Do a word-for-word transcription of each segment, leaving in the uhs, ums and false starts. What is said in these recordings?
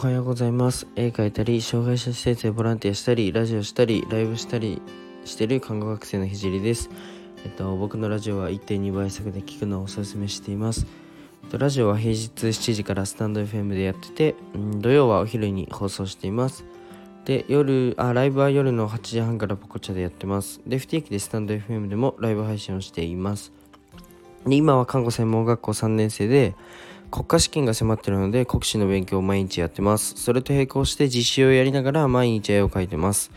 おはようございます。絵描いたり、障害者施設でボランティアしたり、ラジオしたり、ライブしたりしてる看護学生のひじりです。えっと、僕のラジオは いってんに 倍速で聞くのをおすすめしています。えっと、ラジオは平日しちじからスタンド エフエム でやってて、うん、土曜はお昼に放送しています。で、夜、あ、ライブは夜のはちじはんからポコチャでやってます。で、不定期でスタンド エフエム でもライブ配信をしています。で、今は看護専門学校さんねんせいで、国家試験が迫っているので国試の勉強を毎日やってます。それと並行して実習をやりながら毎日絵を描いてます。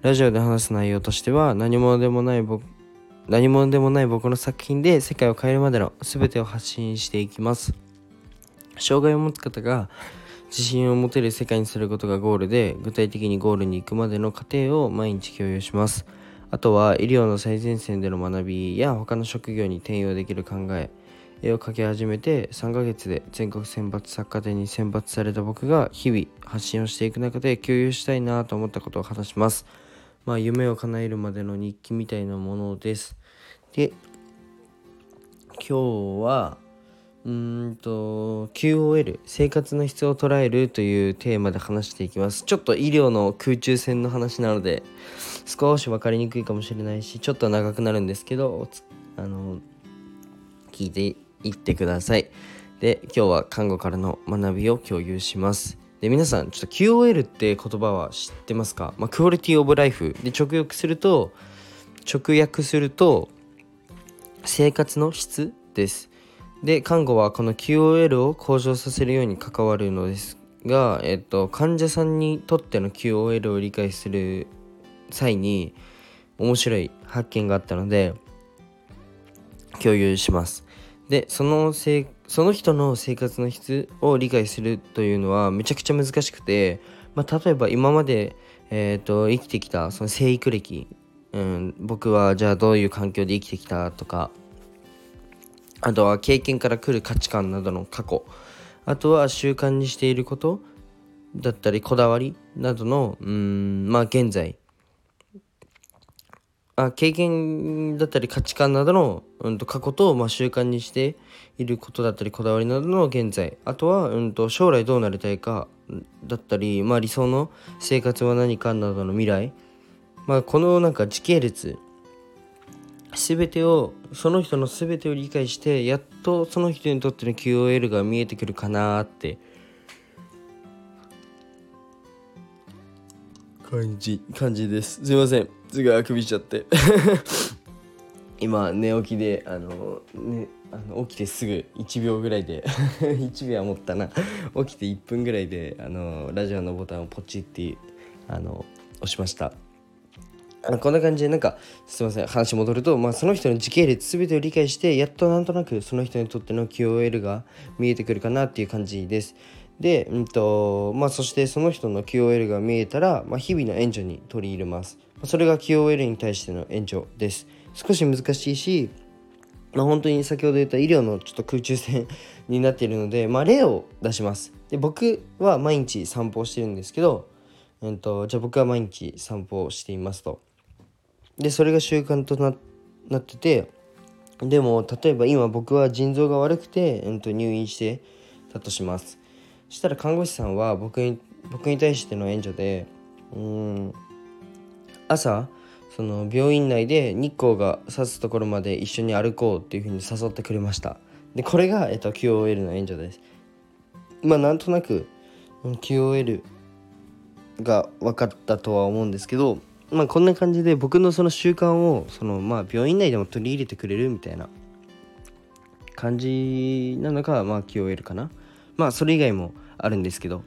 ラジオで話す内容としては何者でもない僕、何者でもない僕の作品で世界を変えるまでの全てを発信していきます。障害を持つ方が自信を持てる世界にすることがゴールで、具体的にゴールに行くまでの過程を毎日共有します。あとは医療の最前線での学びや他の職業に転用できる考え、絵を描き始めてさんかげつで全国選抜作家展に選抜された僕が日々発信をしていく中で共有したいなと思ったことを話します。まあ夢を叶えるまでの日記みたいなものです。で、今日はうーんと キューオーエル 生活の質を捉えるというテーマで話していきます。ちょっと医療の空中戦の話なので少し分かりにくいかもしれないし、ちょっと長くなるんですけど、あの聞いて行ってください。で、今日は看護からの学びを共有します。で、皆さんちょっと キューオーエル って言葉は知ってますか？まあ、クオリティオブライフで直訳すると直訳すると生活の質です。で、看護はこの キューオーエル を向上させるように関わるのですが、えっと、患者さんにとっての キューオーエル を理解する際に面白い発見があったので共有します。で、そのせい、その人の生活の質を理解するというのはめちゃくちゃ難しくて、まあ、例えば今まで、えーと、生きてきたその生育歴、うん、僕はじゃあどういう環境で生きてきたとか、あとは経験から来る価値観などの過去、あとは習慣にしていることだったりこだわりなどの、うーん、まあ現在、あ経験だったり価値観などの、うん、と過去と、まあ、習慣にしていることだったりこだわりなどの現在、あとは、うん、と将来どうなりたいかだったり、まあ、理想の生活は何かなどの未来、まあ、このなんか時系列全てをその人の全てを理解して、やっとその人にとっての キューオーエル が見えてくるかなって感じ感じです。すいません。すぐあくびしちゃって今寝起きであの、ね、あの起きてすぐいちびょうぐらいでいちびょうは持ったな起きていっぷんぐらいであのラジオのボタンをポチってあの押しました。あのこんな感じでなんかすいません話戻ると、まあ、その人の時系列全てを理解して、やっとなんとなくその人にとっての キューオーエル が見えてくるかなっていう感じです。で、うんとまあ、そしてその人の キューオーエル が見えたら、まあ、日々の援助に取り入れます。それが キューオーエル に対しての援助です。少し難しいし、まあ、本当に先ほど言った医療のちょっと空中戦になっているので、まあ、例を出します。で、僕は毎日散歩をしてるんですけど、うんと、じゃあ僕は毎日散歩をしていますと。で、それが習慣と な, なってて、でも例えば今僕は腎臓が悪くて、うんと、入院してたとします。したら看護師さんは僕 に, 僕に対しての援助で、うーん朝その病院内で日光が差すところまで一緒に歩こうっていう風に誘ってくれました。で、これが、えっと、キューオーエル の援助です。まあなんとなく キューオーエル が分かったとは思うんですけど、まあこんな感じで僕のその習慣をその、まあ、病院内でも取り入れてくれるみたいな感じなのが、まあ キューオーエル かな。まあそれ以外もあるんですけど、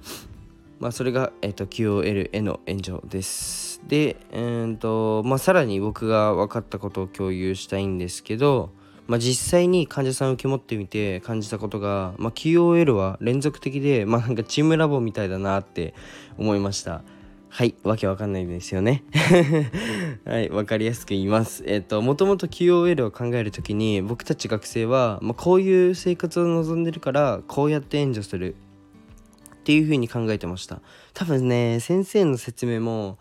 まあそれが、えっと、キューオーエル への援助です。で、えーとまあ、さらに僕が分かったことを共有したいんですけど、まあ、実際に患者さんを受け持ってみて感じたことが、まあ、キューオーエル は連続的で、まあ、なんかチームラボみたいだなって思いました。はい、わけわかんないですよね、はい、わかりやすく言います。えっと、もともと キューオーエル を考えるときに僕たち学生は、まあ、こういう生活を望んでるからこうやって援助するっていう風に考えてました。多分ね、先生の説明も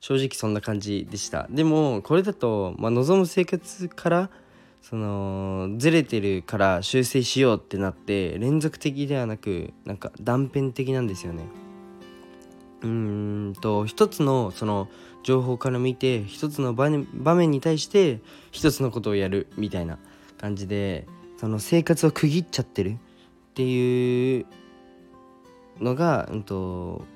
正直そんな感じでした。でもこれだと、まあ、望む生活からそのずれてるから修正しようってなって連続的ではなくなんか断片的なんですよね。うーんと一つのその情報から見て一つの場面、場面に対して一つのことをやるみたいな感じで、その生活を区切っちゃってるっていうのが、うんと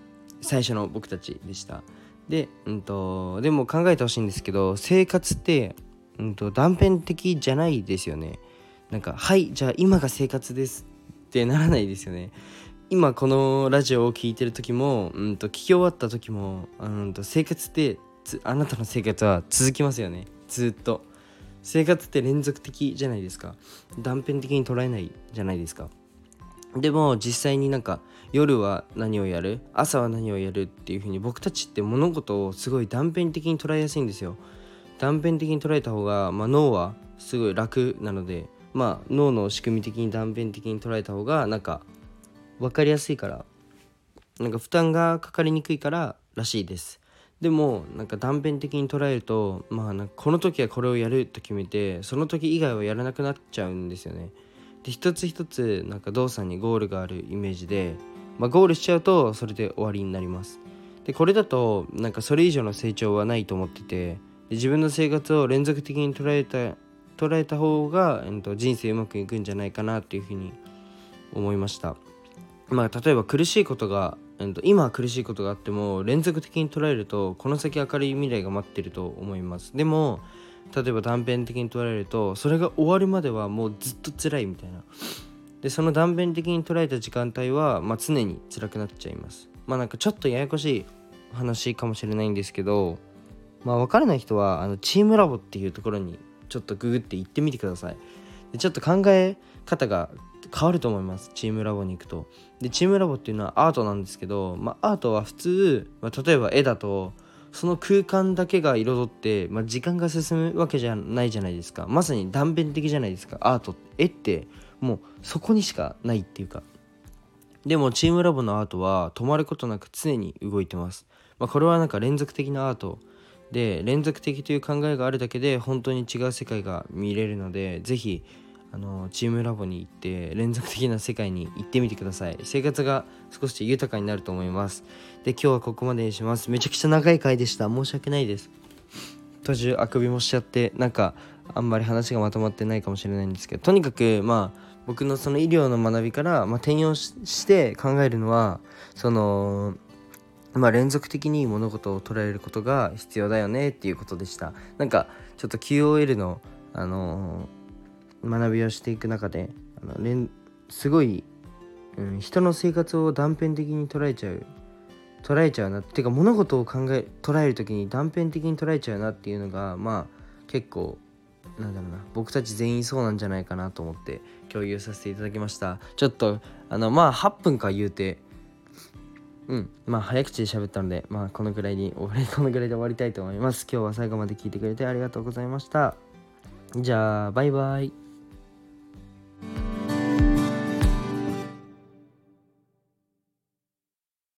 最初の僕たちでした。で、うんとでも考えてほしいんですけど、生活って、うんと断片的じゃないですよね。なんかはいじゃあ今が生活ですってならないですよね。今このラジオを聞いてる時も、うんと聞き終わった時も、うんと生活ってつあなたの生活は続きますよね。ずっと生活って連続的じゃないですか。断片的に捉えないじゃないですか。でも実際になんか夜は何をやる、朝は何をやるっていう風に、僕たちって物事をすごい断片的に捉えやすいんですよ。断片的に捉えた方が、まあ、脳はすごい楽なので、まあ、脳の仕組み的に断片的に捉えた方がなんか分かりやすいから、なんか負担がかかりにくいかららしいです。でもなんか断片的に捉えると、まあ、なんかこの時はこれをやると決めて、その時以外はやらなくなっちゃうんですよね。で一つ一つなんか動作にゴールがあるイメージで、まあ、ゴールしちゃうとそれで終わりになります。でこれだとなんかそれ以上の成長はないと思ってて、で自分の生活を連続的に捉えた捉えた方が、えっと、人生うまくいくんじゃないかなっていうふうに思いました。まあ、例えば苦しいことが、えっと、今苦しいことがあっても連続的に捉えると、この先明るい未来が待ってると思います。でも例えば断片的に捉えると、それが終わるまではもうずっと辛いみたいな。でその断片的に捉えた時間帯は、まあ、常に辛くなっちゃいます。まあなんかちょっとややこしい話かもしれないんですけど、まあ分からない人はあのチームラボっていうところにちょっとググって行ってみてください。でちょっと考え方が変わると思います。チームラボに行くと。でチームラボっていうのはアートなんですけど、まあ、アートは普通、まあ、例えば絵だとその空間だけが彩って、まあ、時間が進むわけじゃないじゃないですか。まさに断片的じゃないですか。アート絵ってもうそこにしかないっていうか。でもチームラボのアートは止まることなく常に動いてます。まあ、これはなんか連続的なアートで、連続的という考えがあるだけで本当に違う世界が見れるので、ぜひあのチームラボに行って連続的な世界に行ってみてください。生活が少し豊かになると思います。で今日はここまでにします。めちゃくちゃ長い回でした。申し訳ないです。途中あくびもしちゃって、なんかあんまり話がまとまってないかもしれないんですけど、とにかくまあ僕のその医療の学びから、まあ、転用し、して考えるのは、そのまあ、連続的に物事を捉えることが必要だよねっていうことでした。なんかちょっと キューオーエル の、あのー、学びをしていく中で、あのれんすごい、うん、人の生活を断片的に捉えちゃう捉えちゃうなっていうか、物事を考え捉える時に断片的に捉えちゃうなっていうのが、まあ結構なんだろうな、僕たち全員そうなんじゃないかなと思って共有させていただきました。ちょっとあのまあはっぷんか言うて、うん、まあ早口で喋ったので、まあこのぐらいに終わり、このぐらいで終わりたいと思います。今日は最後まで聞いてくれてありがとうございました。じゃあバイバイ。